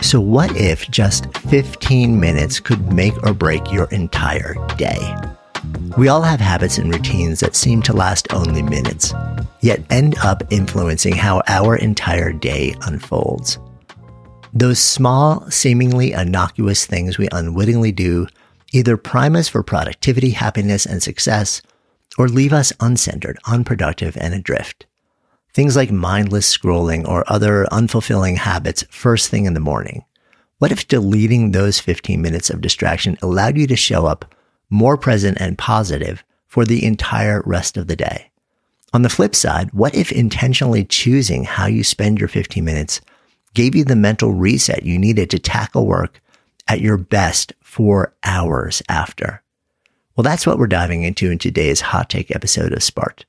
So what if just 15 minutes could make or break your entire day? We all have habits and routines that seem to last only minutes, yet end up influencing how our entire day unfolds. Those small, seemingly innocuous things we unwittingly do either prime us for productivity, happiness, and success, or leave us uncentered, unproductive, and adrift. Things like mindless scrolling or other unfulfilling habits first thing in the morning. What if deleting those 15 minutes of distraction allowed you to show up more present and positive for the entire rest of the day? On the flip side, what if intentionally choosing how you spend your 15 minutes gave you the mental reset you needed to tackle work at your best for hours after? Well, that's what we're diving into in today's Hot Take episode of Sparked.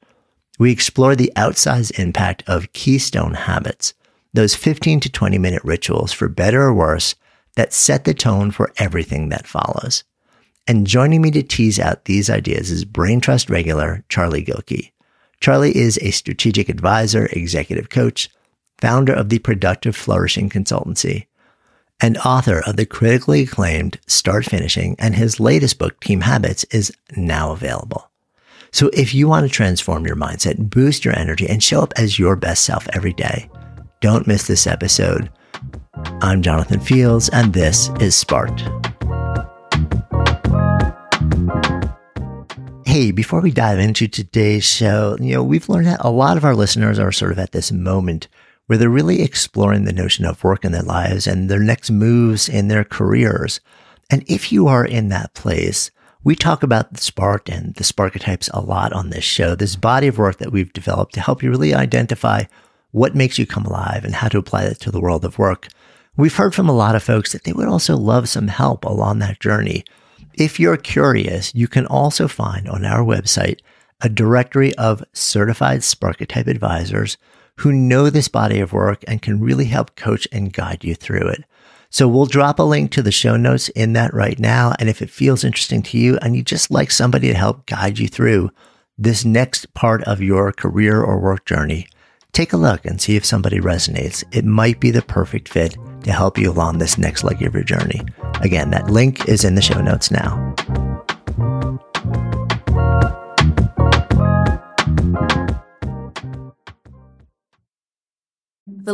We explore the outsized impact of keystone habits, those 15 to 20 minute rituals, for better or worse, that set the tone for everything that follows. And joining me to tease out these ideas is Brain Trust regular Charlie Gilkey. Charlie is a strategic advisor, executive coach, founder of the Productive Flourishing Consultancy, and author of the critically acclaimed Start Finishing, and his latest book, Team Habits, is now available. So if you want to transform your mindset, boost your energy, and show up as your best self every day, don't miss this episode. I'm Jonathan Fields, and this is Sparked. Hey, before we dive into today's show, we've learned that a lot of our listeners are sort of at this moment where they're really exploring the notion of work in their lives and their next moves in their careers. And if you are in that place, we talk about the Sparked and the Sparketypes® a lot on this show, this body of work that we've developed to help you really identify what makes you come alive and how to apply that to the world of work. We've heard from a lot of folks that they would also love some help along that journey. If you're curious, you can also find on our website a directory of certified Sparketype advisors who know this body of work and can really help coach and guide you through it. So we'll drop a link to the show notes in that right now. And if it feels interesting to you and you just like somebody to help guide you through this next part of your career or work journey, take a look and see if somebody resonates. It might be the perfect fit to help you along this next leg of your journey. Again, that link is in the show notes now. The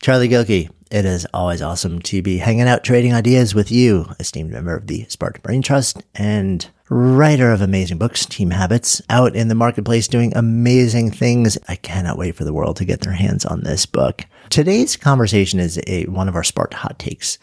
Charlie Gilkey, it is always awesome to be hanging out, trading ideas with you, esteemed member of the Sparked Brain Trust and writer of amazing books, Team Habits, out in the marketplace doing amazing things. I cannot wait for the world to get their hands on this book. Today's conversation is one of our Sparked hot takes,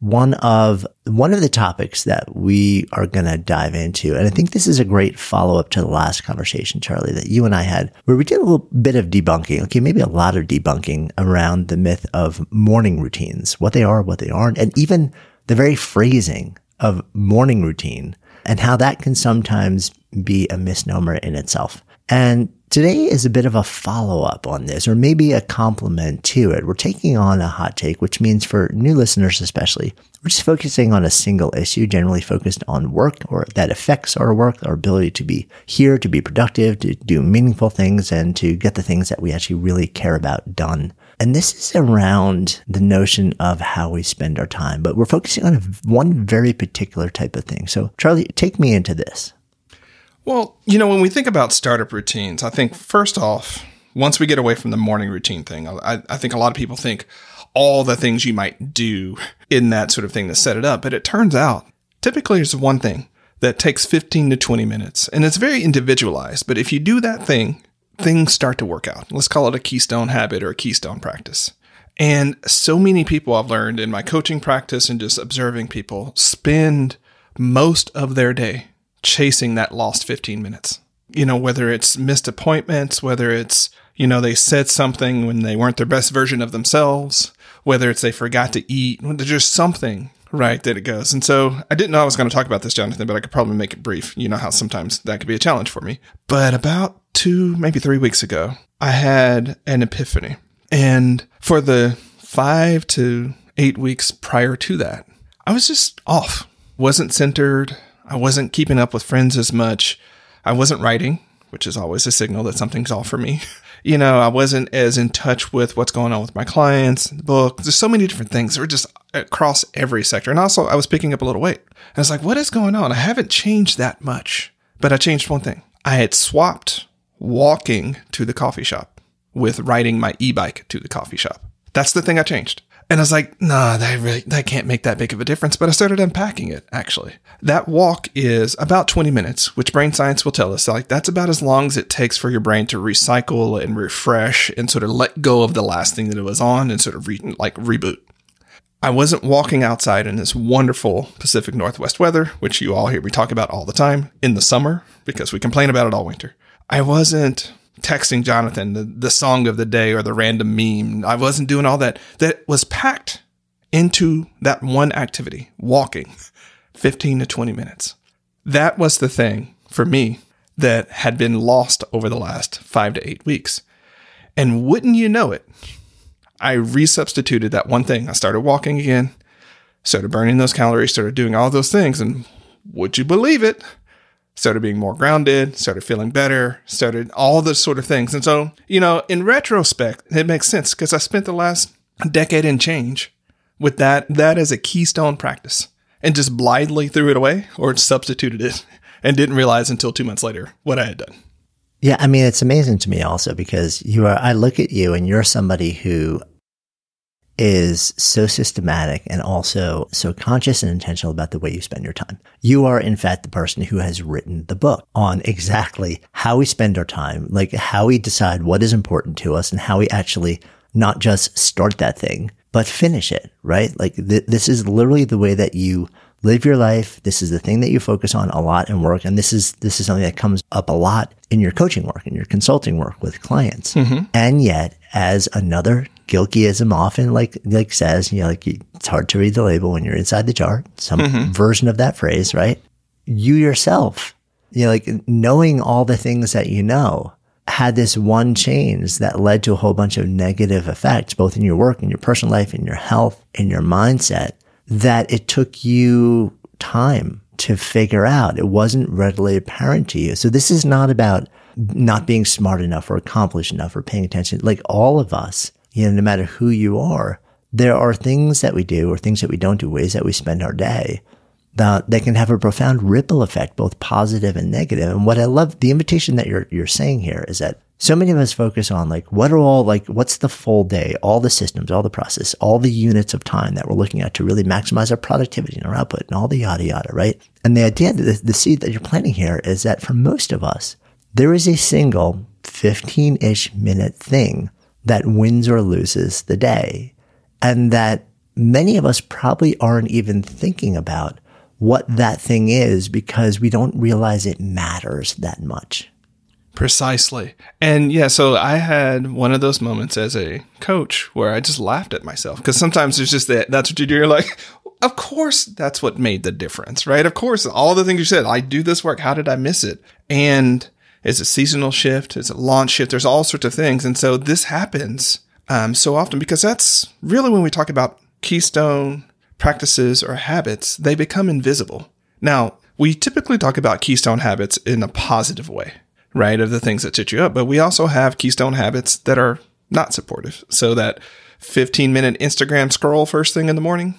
one of the topics that we are going to dive into. And I think this is a great follow-up to the last conversation, Charlie, that you and I had, where we did a little bit of debunking, maybe a lot of debunking around the myth of morning routines, what they are, what they aren't, and even the very phrasing of morning routine and how that can sometimes be a misnomer in itself. And Today is a bit of a follow-up on this, or maybe a complement to it. We're taking on a hot take, which means for new listeners especially, we're just focusing on a single issue, generally focused on work, or that affects our work, our ability to be here, to be productive, to do meaningful things, and to get the things that we actually really care about done. And this is around the notion of how we spend our time, but we're focusing on one very particular type of thing. So Charlie, take me into this. Well, when we think about startup routines, I think first off, once we get away from the morning routine thing, I think a lot of people think all the things you might do in that sort of thing to set it up. But it turns out, typically there's one thing that takes 15 to 20 minutes. And it's very individualized. But if you do that thing, things start to work out. Let's call it a keystone habit or a keystone practice. And so many people I've learned in my coaching practice and just observing people spend most of their day chasing that lost 15 minutes, whether it's missed appointments, whether it's, they said something when they weren't their best version of themselves, whether it's they forgot to eat, there's just something, right, that it goes. And so I didn't know I was going to talk about this, Jonathan, but I could probably make it brief. You know how sometimes that could be a challenge for me. But about 2, maybe 3 weeks ago, I had an epiphany. And for the 5 to 8 weeks prior to that, I was just off, wasn't centered. I wasn't keeping up with friends as much. I wasn't writing, which is always a signal that something's off for me. I wasn't as in touch with what's going on with my clients, the book. There's so many different things that were just across every sector. And also, I was picking up a little weight. I was like, what is going on? I haven't changed that much, but I changed one thing. I had swapped walking to the coffee shop with riding my e-bike to the coffee shop. That's the thing I changed. And I was like, nah, that can't make that big of a difference. But I started unpacking it, actually. That walk is about 20 minutes, which brain science will tell us. Like, that's about as long as it takes for your brain to recycle and refresh and sort of let go of the last thing that it was on and sort of reboot. I wasn't walking outside in this wonderful Pacific Northwest weather, which you all hear me talk about all the time in the summer because we complain about it all winter. I wasn't texting Jonathan the song of the day or the random meme. I wasn't doing all that. That was packed into that one activity, walking 15 to 20 minutes. That was the thing for me that had been lost over the last 5 to 8 weeks. And wouldn't you know it, I resubstituted that one thing. I started walking again, started burning those calories, started doing all those things. And would you believe it? Started being more grounded, started feeling better, started all those sort of things. And so, in retrospect, it makes sense because I spent the last decade and change with that as a keystone practice and just blithely threw it away or substituted it and didn't realize until 2 months later what I had done. Yeah. I mean, it's amazing to me also because I look at you and you're somebody who is so systematic and also so conscious and intentional about the way you spend your time. You are, in fact, the person who has written the book on exactly how we spend our time, like how we decide what is important to us and how we actually not just start that thing, but finish it, right? Like this is literally the way that you live your life. This is the thing that you focus on a lot in work. And this is something that comes up a lot in your coaching work and your consulting work with clients. Mm-hmm. And yet, as another Gilkeyism often like says, it's hard to read the label when you're inside the jar, some version of that phrase, right? You yourself, knowing all the things that you know, had this one change that led to a whole bunch of negative effects, both in your work, in your personal life, in your health, in your mindset, that it took you time to figure out. It wasn't readily apparent to you. So this is not about not being smart enough or accomplished enough or paying attention. Like all of us, no matter who you are, there are things that we do or things that we don't do, ways that we spend our day that can have a profound ripple effect, both positive and negative. And what I love, the invitation that you're saying here is that so many of us focus on what's the full day, all the systems, all the process, all the units of time that we're looking at to really maximize our productivity and our output and all the yada yada, right? And the idea that the seed that you're planting here is that for most of us, there is a single 15-ish minute thing that wins or loses the day. And that many of us probably aren't even thinking about what that thing is because we don't realize it matters that much. Precisely. And yeah, so I had one of those moments as a coach where I just laughed at myself because sometimes there's just that's what you do. You're like, of course, that's what made the difference, right? Of course, all the things you said, I do this work. How did I miss it? And Is it seasonal shift? Is it launch shift? There's all sorts of things. And so this happens so often because that's really when we talk about keystone practices or habits, they become invisible. Now, we typically talk about keystone habits in a positive way, right? Of the things that set you up. But we also have keystone habits that are not supportive. So that 15-minute Instagram scroll first thing in the morning,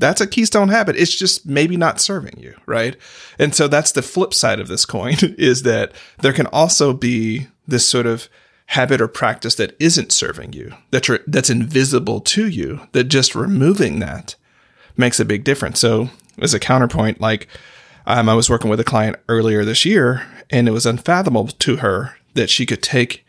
that's a keystone habit. It's just maybe not serving you, right? And so that's the flip side of this coin, is that there can also be this sort of habit or practice that isn't serving you, that's invisible to you, that just removing that makes a big difference. So as a counterpoint, like I was working with a client earlier this year, and it was unfathomable to her that she could take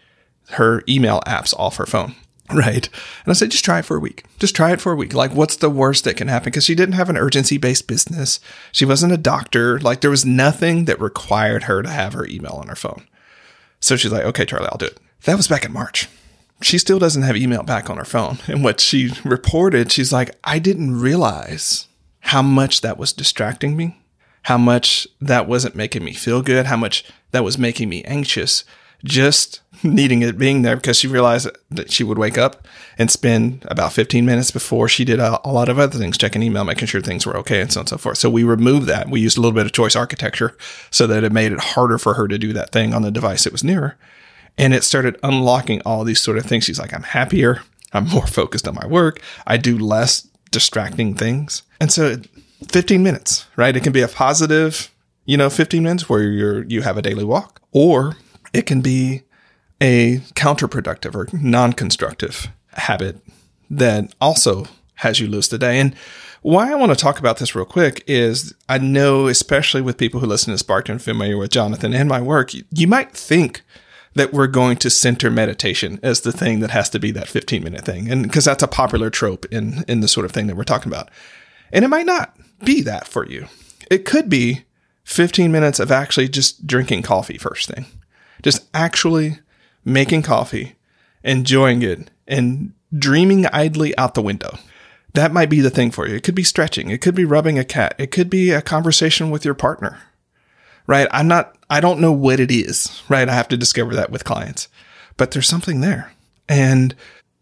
her email apps off her phone. Right. And I said, just try it for a week. Just try it for a week. Like, what's the worst that can happen? Because she didn't have an urgency-based business. She wasn't a doctor. Like, there was nothing that required her to have her email on her phone. So she's like, okay, Charlie, I'll do it. That was back in March. She still doesn't have email back on her phone. And what she reported, she's like, I didn't realize how much that was distracting me, how much that wasn't making me feel good, how much that was making me anxious. Just needing it being there, because she realized that she would wake up and spend about 15 minutes before she did a lot of other things, checking email, making sure things were okay, and so on and so forth. So we removed that. We used a little bit of choice architecture so that it made it harder for her to do that thing on the device that was nearer. And it started unlocking all these sort of things. She's like, I'm happier. I'm more focused on my work. I do less distracting things. And so 15 minutes, right? It can be a positive, 15 minutes where you have a daily walk, or it can be a counterproductive or non-constructive habit that also has you lose the day. And why I want to talk about this real quick is I know, especially with people who listen to Sparked and familiar with Jonathan and my work, you might think that we're going to center meditation as the thing that has to be that 15-minute thing. And because that's a popular trope in the sort of thing that we're talking about. And it might not be that for you. It could be 15 minutes of actually just drinking coffee first thing. Just actually making coffee, enjoying it, and dreaming idly out the window. That might be the thing for you. It could be stretching. It could be rubbing a cat. It could be a conversation with your partner, right? I don't know what it is, right? I have to discover that with clients, but there's something there. And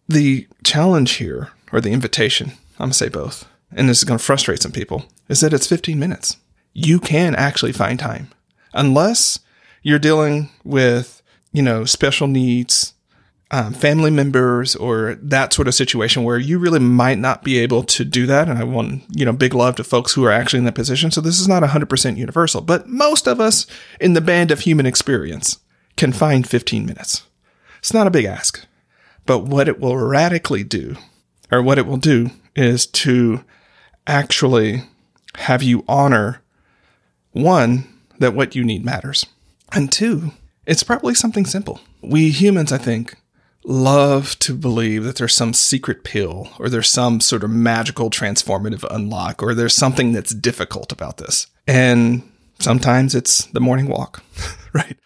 the challenge here, or the invitation, I'm going to say both, and this is going to frustrate some people, is that it's 15 minutes. You can actually find time, unless you're dealing with, special needs, family members, or that sort of situation where you really might not be able to do that. And I want, big love to folks who are actually in that position. So this is not 100% universal, but most of us in the band of human experience can find 15 minutes. It's not a big ask, but what it will radically do, or what it will do, is to actually have you honor, one, that what you need matters. And two, it's probably something simple. We humans, I think, love to believe that there's some secret pill, or there's some sort of magical transformative unlock, or there's something that's difficult about this. And sometimes it's the morning walk, right?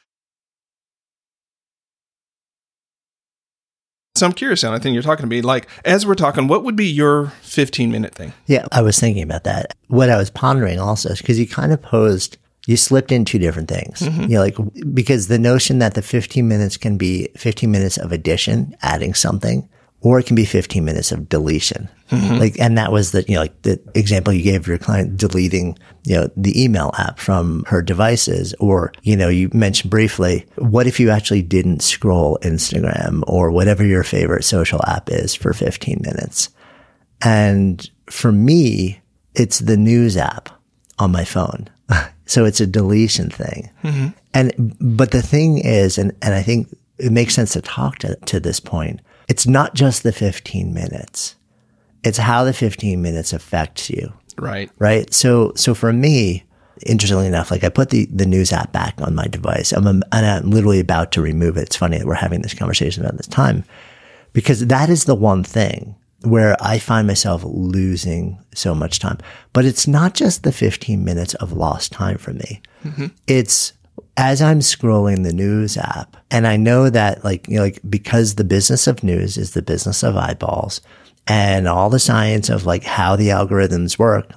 So I'm curious, Jonathan, you're talking to me, like, as we're talking, what would be your 15-minute thing? Yeah, I was thinking about that. What I was pondering also, because you kind of posed... you slipped in two different things, because the notion that the 15 minutes can be 15 minutes of addition, adding something, or it can be 15 minutes of deletion. Mm-hmm. And that was the example you gave of your client deleting, the email app from her devices, or, you mentioned briefly, what if you actually didn't scroll Instagram or whatever your favorite social app is for 15 minutes? And for me, it's the news app on my phone. So it's a deletion thing. Mm-hmm. But the thing is, and I think it makes sense to talk to this point, it's not just the 15 minutes. It's how the 15 minutes affects you. Right. Right. So for me, interestingly enough, I put the news app back on my device. I'm literally about to remove it. It's funny that we're having this conversation about this time, because that is the one thing where I find myself losing so much time. But it's not just the 15 minutes of lost time for me. Mm-hmm. It's as I'm scrolling the news app, and I know that because the business of news is the business of eyeballs, and all the science of how the algorithms work,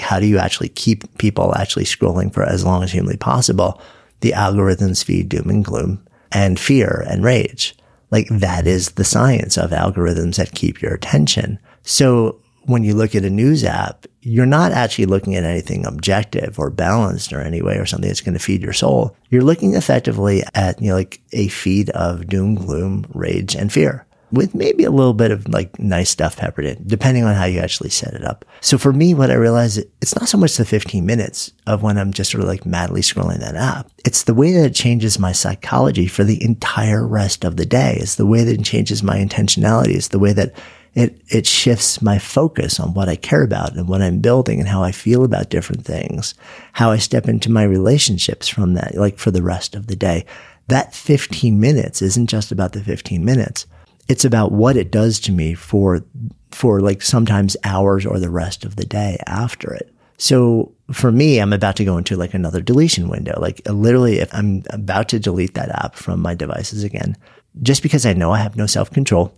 how do you actually keep people actually scrolling for as long as humanly possible? the algorithms feed doom and gloom and fear and rage. Like, that is the science of algorithms that keep your attention. So when you look at a news app, you're not actually looking at anything objective or balanced or anyway, or something that's going to feed your soul. You're looking effectively at, you know, like a feed of doom, gloom, rage, and fear, with maybe a little bit of like nice stuff peppered in, depending on how you actually set it up. So for me, what I realized, it's not so much the 15 minutes of when I'm just sort of like madly scrolling that app. It's the way that it changes my psychology for the entire rest of the day. It's the way that it changes my intentionality. It's the way that it shifts my focus on what I care about and what I'm building and how I feel about different things, how I step into my relationships from that, like for the rest of the day. That 15 minutes isn't just about the 15 minutes. It's about what it does to me for like sometimes hours or the rest of the day after it. So for me, I'm about to go into like another deletion window. Like literally, if I'm about to delete that app from my devices again, just because I know I have no self-control,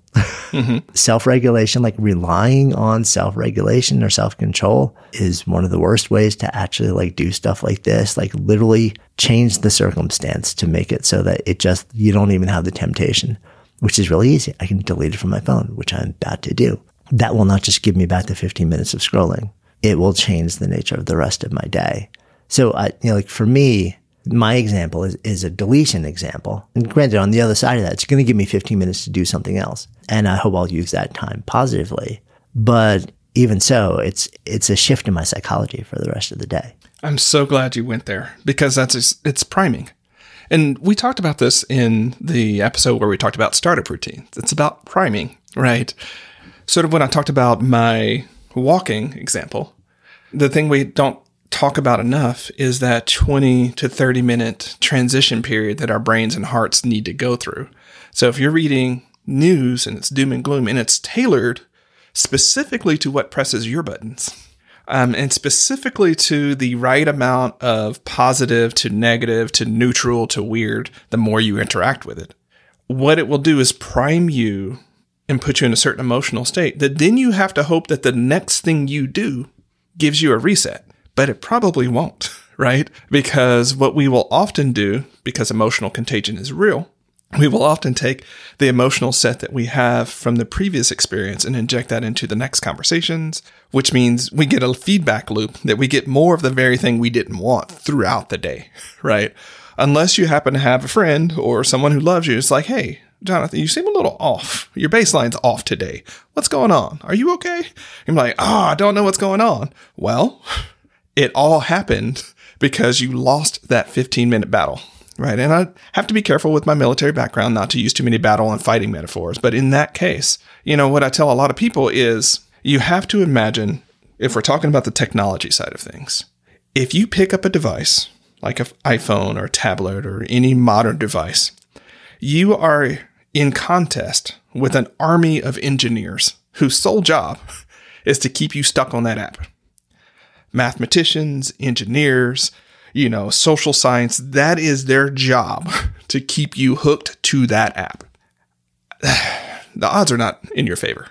self-regulation, like relying on self-regulation or self-control is one of the worst ways to actually like do stuff like this, like literally change the circumstance to make it so that it just, you don't even have the temptation, which is really easy. I can delete it from my phone, which I'm about to do. That will not just give me back the 15 minutes of scrolling. It will change the nature of the rest of my day. So I, you know, like for me, my example is a deletion example. And granted, on the other side of that, it's going to give me 15 minutes to do something else. And I hope I'll use that time positively. But even so, it's a shift in my psychology for the rest of the day. I'm so glad you went there, because it's priming. And we talked about this in the episode where we talked about startup routines. It's about priming, right? Sort of when I talked about my walking example, the thing we don't talk about enough is that 20 to 30 minute transition period that our brains and hearts need to go through. So if you're reading news and it's doom and gloom and it's tailored specifically to what presses your buttons, and specifically to the right amount of positive to negative to neutral to weird, the more you interact with it, what it will do is prime you and put you in a certain emotional state that then you have to hope that the next thing you do gives you a reset. But it probably won't, right? Because what we will often do, because emotional contagion is real, we will often take the emotional set that we have from the previous experience and inject that into the next conversations, which means we get a feedback loop that we get more of the very thing we didn't want throughout the day, right? Unless you happen to have a friend or someone who loves you, it's like, hey, Jonathan, you seem a little off. Your baseline's off today. What's going on? Are you okay? I'm like, I don't know what's going on. Well, it all happened because you lost that 15-minute battle. Right. And I have to be careful with my military background not to use too many battle and fighting metaphors. But in that case, you know, what I tell a lot of people is you have to imagine, if we're talking about the technology side of things, if you pick up a device like an iPhone or a tablet or any modern device, you are in contest with an army of engineers whose sole job is to keep you stuck on that app. Mathematicians, engineers, you know, social science, that is their job, to keep you hooked to that app. The odds are not in your favor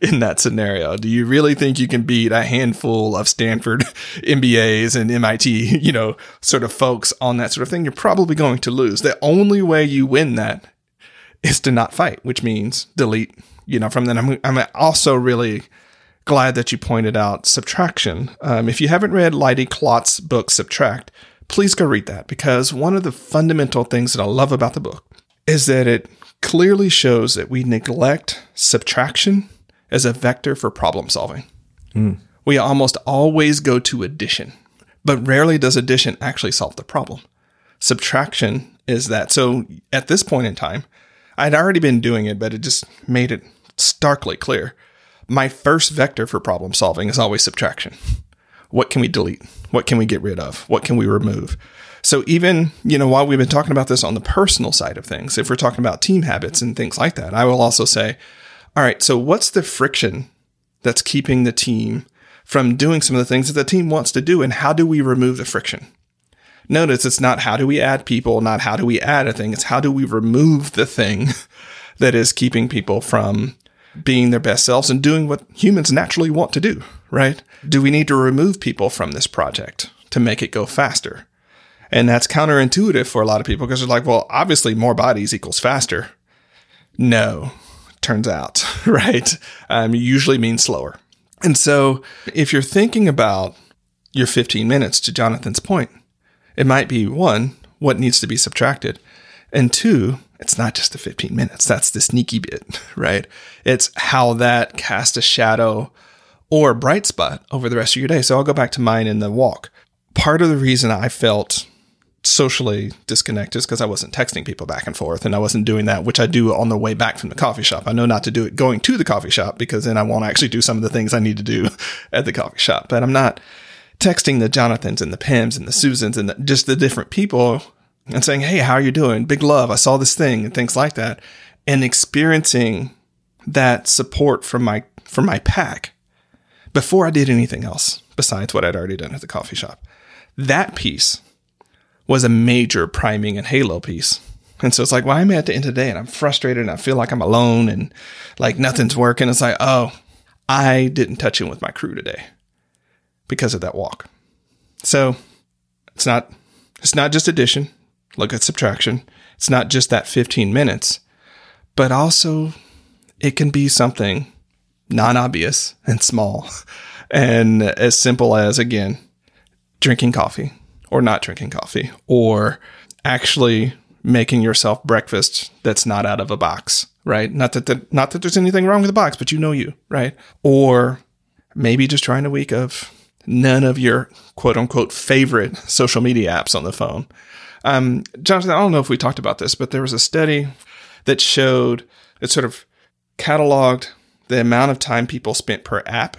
in that scenario. Do you really think you can beat a handful of Stanford MBAs and MIT, you know, sort of folks on that sort of thing? You're probably going to lose. The only way you win that is to not fight, which means delete, you know, from that. I'm also really glad that you pointed out subtraction. If you haven't read Lydie Klotz's book, Subtract, please go read that, because one of the fundamental things that I love about the book is that it clearly shows that we neglect subtraction as a vector for problem solving. We almost always go to addition, but rarely does addition actually solve the problem. Subtraction is that. So at this point in time, I'd already been doing it, but it just made it starkly clear. My first vector for problem solving is always subtraction. What can we delete? What can we get rid of? What can we remove? So even, you know, while we've been talking about this on the personal side of things, if we're talking about team habits and things like that, I will also say, all right, so what's the friction that's keeping the team from doing some of the things that the team wants to do? And how do we remove the friction? Notice it's not how do we add people, not how do we add a thing. It's how do we remove the thing that is keeping people from being their best selves and doing what humans naturally want to do, right? Do we need to remove people from this project to make it go faster? And that's counterintuitive for a lot of people because they're like, well, obviously more bodies equals faster. No, turns out, right? Usually means slower. And so if you're thinking about your 15 minutes, to Jonathan's point, it might be, one, what needs to be subtracted? And two, it's not just the 15 minutes. That's the sneaky bit, right? It's how that casts a shadow or bright spot over the rest of your day. So I'll go back to mine in the walk. Part of the reason I felt socially disconnected is because I wasn't texting people back and forth, and I wasn't doing that, which I do on the way back from the coffee shop. I know not to do it going to the coffee shop because then I won't actually do some of the things I need to do at the coffee shop. But I'm not texting the Jonathans and the Pims and the Susans and just the different people and saying, hey, how are you doing? Big love. I saw this thing and things like that, and experiencing that support from my pack before I did anything else besides what I'd already done at the coffee shop. That piece was a major priming and halo piece. And so it's like, well, I'm at the end of the day and I'm frustrated and I feel like I'm alone and like nothing's working. It's like, oh, I didn't touch in with my crew today because of that walk. So it's not just addition. Look at subtraction. It's not just that 15 minutes, but also it can be something non-obvious and small and as simple as, again, drinking coffee. Or not drinking coffee, or actually making yourself breakfast that's not out of a box, right? Not that there's anything wrong with the box, but you, right? Or maybe just trying a week of none of your quote unquote favorite social media apps on the phone. Jonathan, I don't know if we talked about this, but there was a study that showed, it sort of cataloged the amount of time people spent per app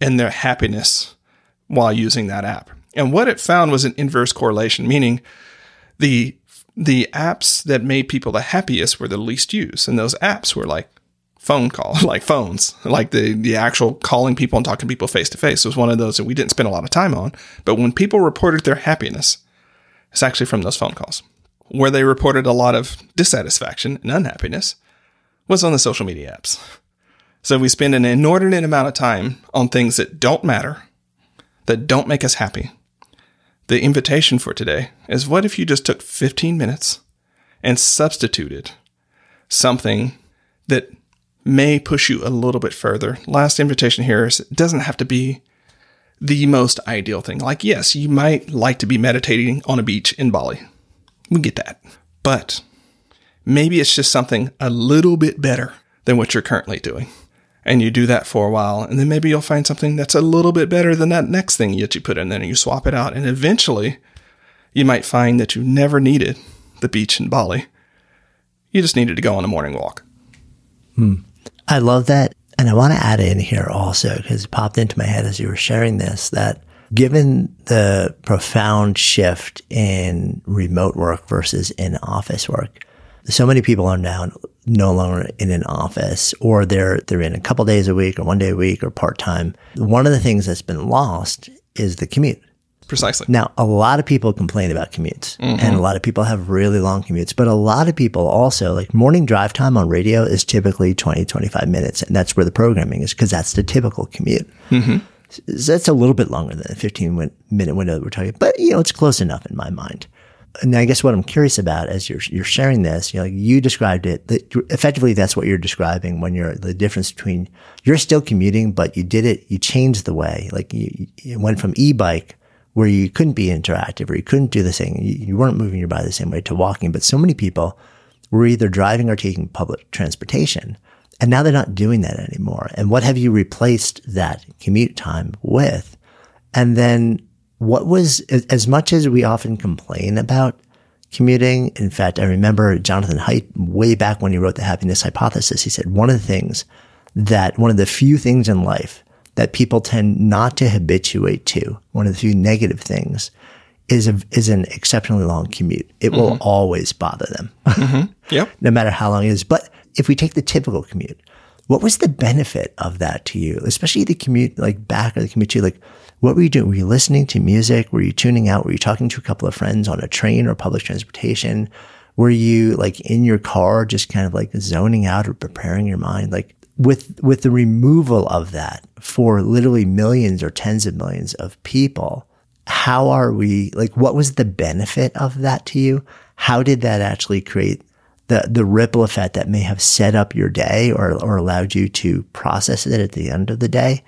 and their happiness while using that app. And what it found was an inverse correlation, meaning the apps that made people the happiest were the least used. And those apps were like phones, like the actual calling people and talking to people face to face was one of those that we didn't spend a lot of time on. But when people reported their happiness, it's actually from those phone calls. Where they reported a lot of dissatisfaction and unhappiness was on the social media apps. So we spend an inordinate amount of time on things that don't matter, that don't make us happy. The invitation for today is, what if you just took 15 minutes and substituted something that may push you a little bit further? Last invitation here is, it doesn't have to be the most ideal thing. Like, yes, you might like to be meditating on a beach in Bali. We get that. But maybe it's just something a little bit better than what you're currently doing. And you do that for a while, and then maybe you'll find something that's a little bit better than that next thing that you put in there, and you swap it out. And eventually, you might find that you never needed the beach in Bali. You just needed to go on a morning walk. I love that. And I want to add in here also, because it popped into my head as you were sharing this, that given the profound shift in remote work versus in-office work, so many people are now no longer in an office, or they're in a couple days a week or one day a week or part-time. One of the things that's been lost is the commute. Precisely. Now, a lot of people complain about commutes, and a lot of people have really long commutes, but a lot of people also, like, morning drive time on radio is typically 20, 25 minutes, and that's where the programming is because that's the typical commute. So that's a little bit longer than the 15-minute window that we're talking about, but, it's close enough in my mind. And I guess what I'm curious about as you're sharing this, you described it, that effectively that's what you're describing when you're the difference between, you're still commuting, but you did it, you changed the way, like you went from e-bike where you couldn't be interactive or you couldn't do the thing, you weren't moving your body the same way, to walking. But so many people were either driving or taking public transportation, and now they're not doing that anymore. And what have you replaced that commute time with? And then, what was, as much as we often complain about commuting, in fact, I remember Jonathan Haidt, way back when he wrote The Happiness Hypothesis, he said one of the few things in life that people tend not to habituate to, one of the few negative things, is an exceptionally long commute. It will always bother them, yep. no matter how long it is. But if we take the typical commute, what was the benefit of that to you, especially the commute, like back, or the commute to, like, what were you doing? Were you listening to music? Were you tuning out? Were you talking to a couple of friends on a train or public transportation? Were you, like, in your car, just kind of like zoning out or preparing your mind? Like, with the removal of that for literally millions or tens of millions of people, how are we, like, what was the benefit of that to you? How did that actually create the ripple effect that may have set up your day or allowed you to process it at the end of the day?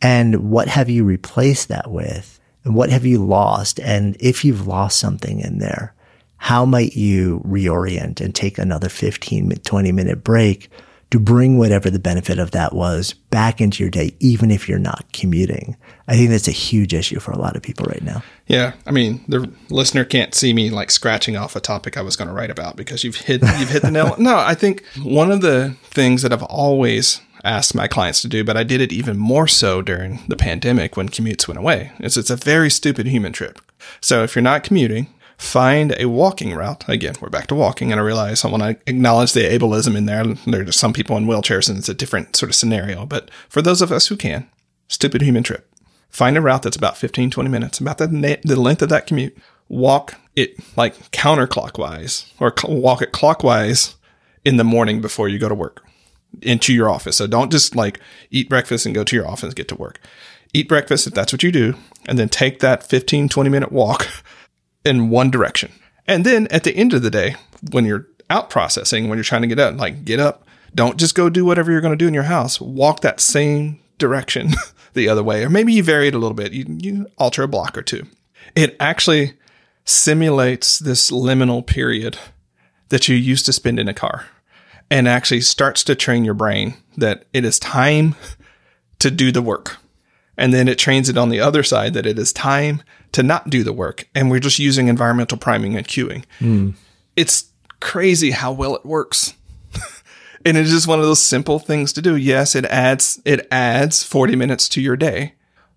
And what have you replaced that with? And what have you lost? And if you've lost something in there, how might you reorient and take another 15, 20-minute break to bring whatever the benefit of that was back into your day, even if you're not commuting? I think that's a huge issue for a lot of people right now. Yeah. I mean, the listener can't see me like scratching off a topic I was going to write about because you've hit the nail. No, I think one of the things that I've always asked my clients to do, but I did it even more so during the pandemic when commutes went away, is it's a very stupid human trip. So if you're not commuting, find a walking route. Again, we're back to walking, and I realize I want to acknowledge the ableism in there. There are some people in wheelchairs, and it's a different sort of scenario. But for those of us who can, stupid human trip. Find a route that's about 15, 20 minutes, about the length of that commute. Walk it like counterclockwise, or walk it clockwise in the morning before you go to work into your office. So don't just like eat breakfast and go to your office and get to work. Eat breakfast if that's what you do, and then take that 15, 20-minute walk in one direction. And then at the end of the day, when you're out processing, when you're trying to get up, like get up, don't just go do whatever you're going to do in your house. Walk that same direction the other way. Or maybe you vary it a little bit. You alter a block or two. It actually simulates this liminal period that you used to spend in a car and actually starts to train your brain that it is time to do the work. And then it trains it on the other side that it is time to not do the work. And we're just using environmental priming and cueing. Mm. It's crazy how well it works. And it's just one of those simple things to do. Yes, it adds 40 minutes to your day.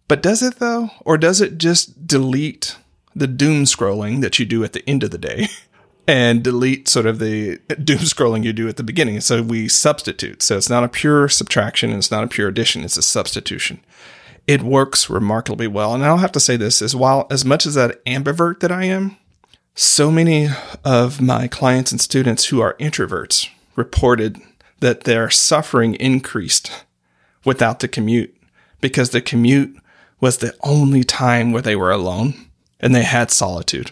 But does it though? Or does it just delete the doom scrolling that you do at the end of the day and delete sort of the doom scrolling you do at the beginning? So we substitute. So it's not a pure subtraction. And it's not a pure addition. It's a substitution. It works remarkably well. And I'll have to say this is while as much as that ambivert that I am, so many of my clients and students who are introverts reported that their suffering increased without the commute because the commute was the only time where they were alone and they had solitude,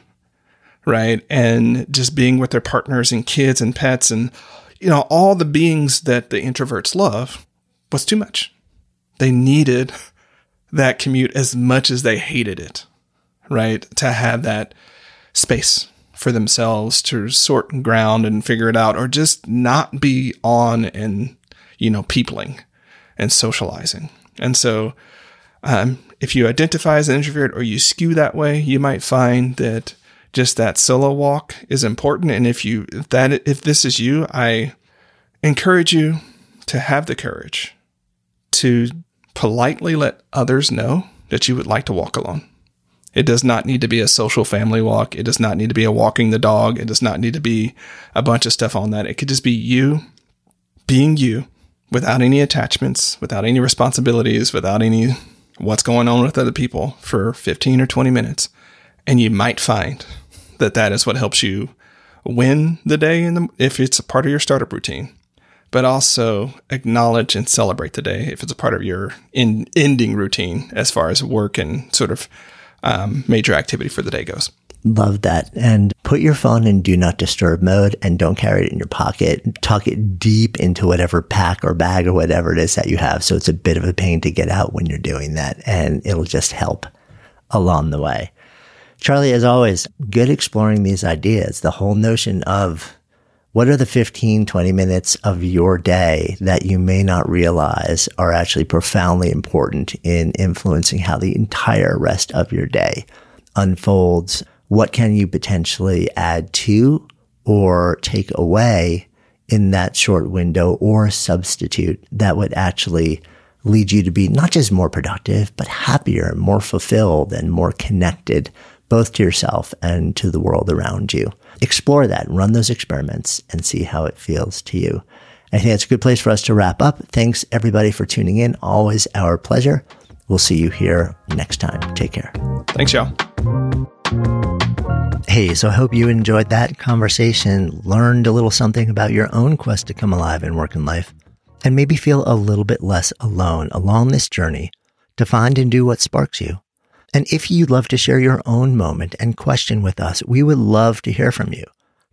right? And just being with their partners and kids and pets and, you know, all the beings that the introverts love was too much. They needed that commute as much as they hated it, right? To have that space for themselves to sort and ground and figure it out, or just not be on and, you know, peopling and socializing. And so if you identify as an introvert or you skew that way, you might find that just that solo walk is important. And if this is you, I encourage you to have the courage to politely let others know that you would like to walk alone. It does not need to be a social family walk. It does not need to be a walking the dog. It does not need to be a bunch of stuff on that. It could just be you being you without any attachments, without any responsibilities, without any what's going on with other people for 15 or 20 minutes. And you might find that that is what helps you win the day if it's a part of your startup routine. But also acknowledge and celebrate the day if it's a part of your ending routine as far as work and sort of major activity for the day goes. Love that. And put your phone in do not disturb mode and don't carry it in your pocket. Tuck it deep into whatever pack or bag or whatever it is that you have. So it's a bit of a pain to get out when you're doing that. And it'll just help along the way. Charlie, as always, good exploring these ideas. The whole notion of what are the 15, 20 minutes of your day that you may not realize are actually profoundly important in influencing how the entire rest of your day unfolds? What can you potentially add to or take away in that short window or substitute that would actually lead you to be not just more productive, but happier, more fulfilled, and more connected, both to yourself and to the world around you? Explore that, run those experiments, and see how it feels to you. I think that's a good place for us to wrap up. Thanks, everybody, for tuning in. Always our pleasure. We'll see you here next time. Take care. Thanks, y'all. Hey, so I hope you enjoyed that conversation, learned a little something about your own quest to come alive in work and life, and maybe feel a little bit less alone along this journey to find and do what sparks you. And if you'd love to share your own moment and question with us, we would love to hear from you.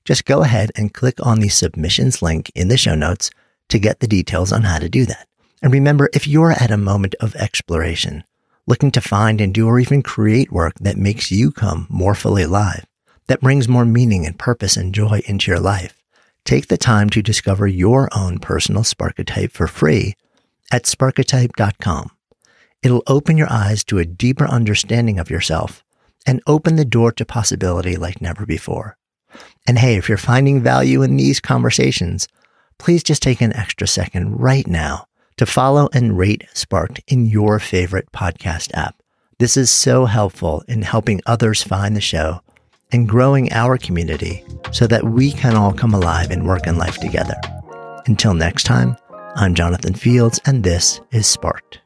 Just go ahead and click on the submissions link in the show notes to get the details on how to do that. And remember, if you're at a moment of exploration, looking to find and do or even create work that makes you come more fully alive, that brings more meaning and purpose and joy into your life, take the time to discover your own personal Sparketype for free at Sparketype.com. It'll open your eyes to a deeper understanding of yourself and open the door to possibility like never before. And hey, if you're finding value in these conversations, please just take an extra second right now to follow and rate Sparked in your favorite podcast app. This is so helpful in helping others find the show and growing our community so that we can all come alive in work and life together. Until next time, I'm Jonathan Fields, and this is Sparked.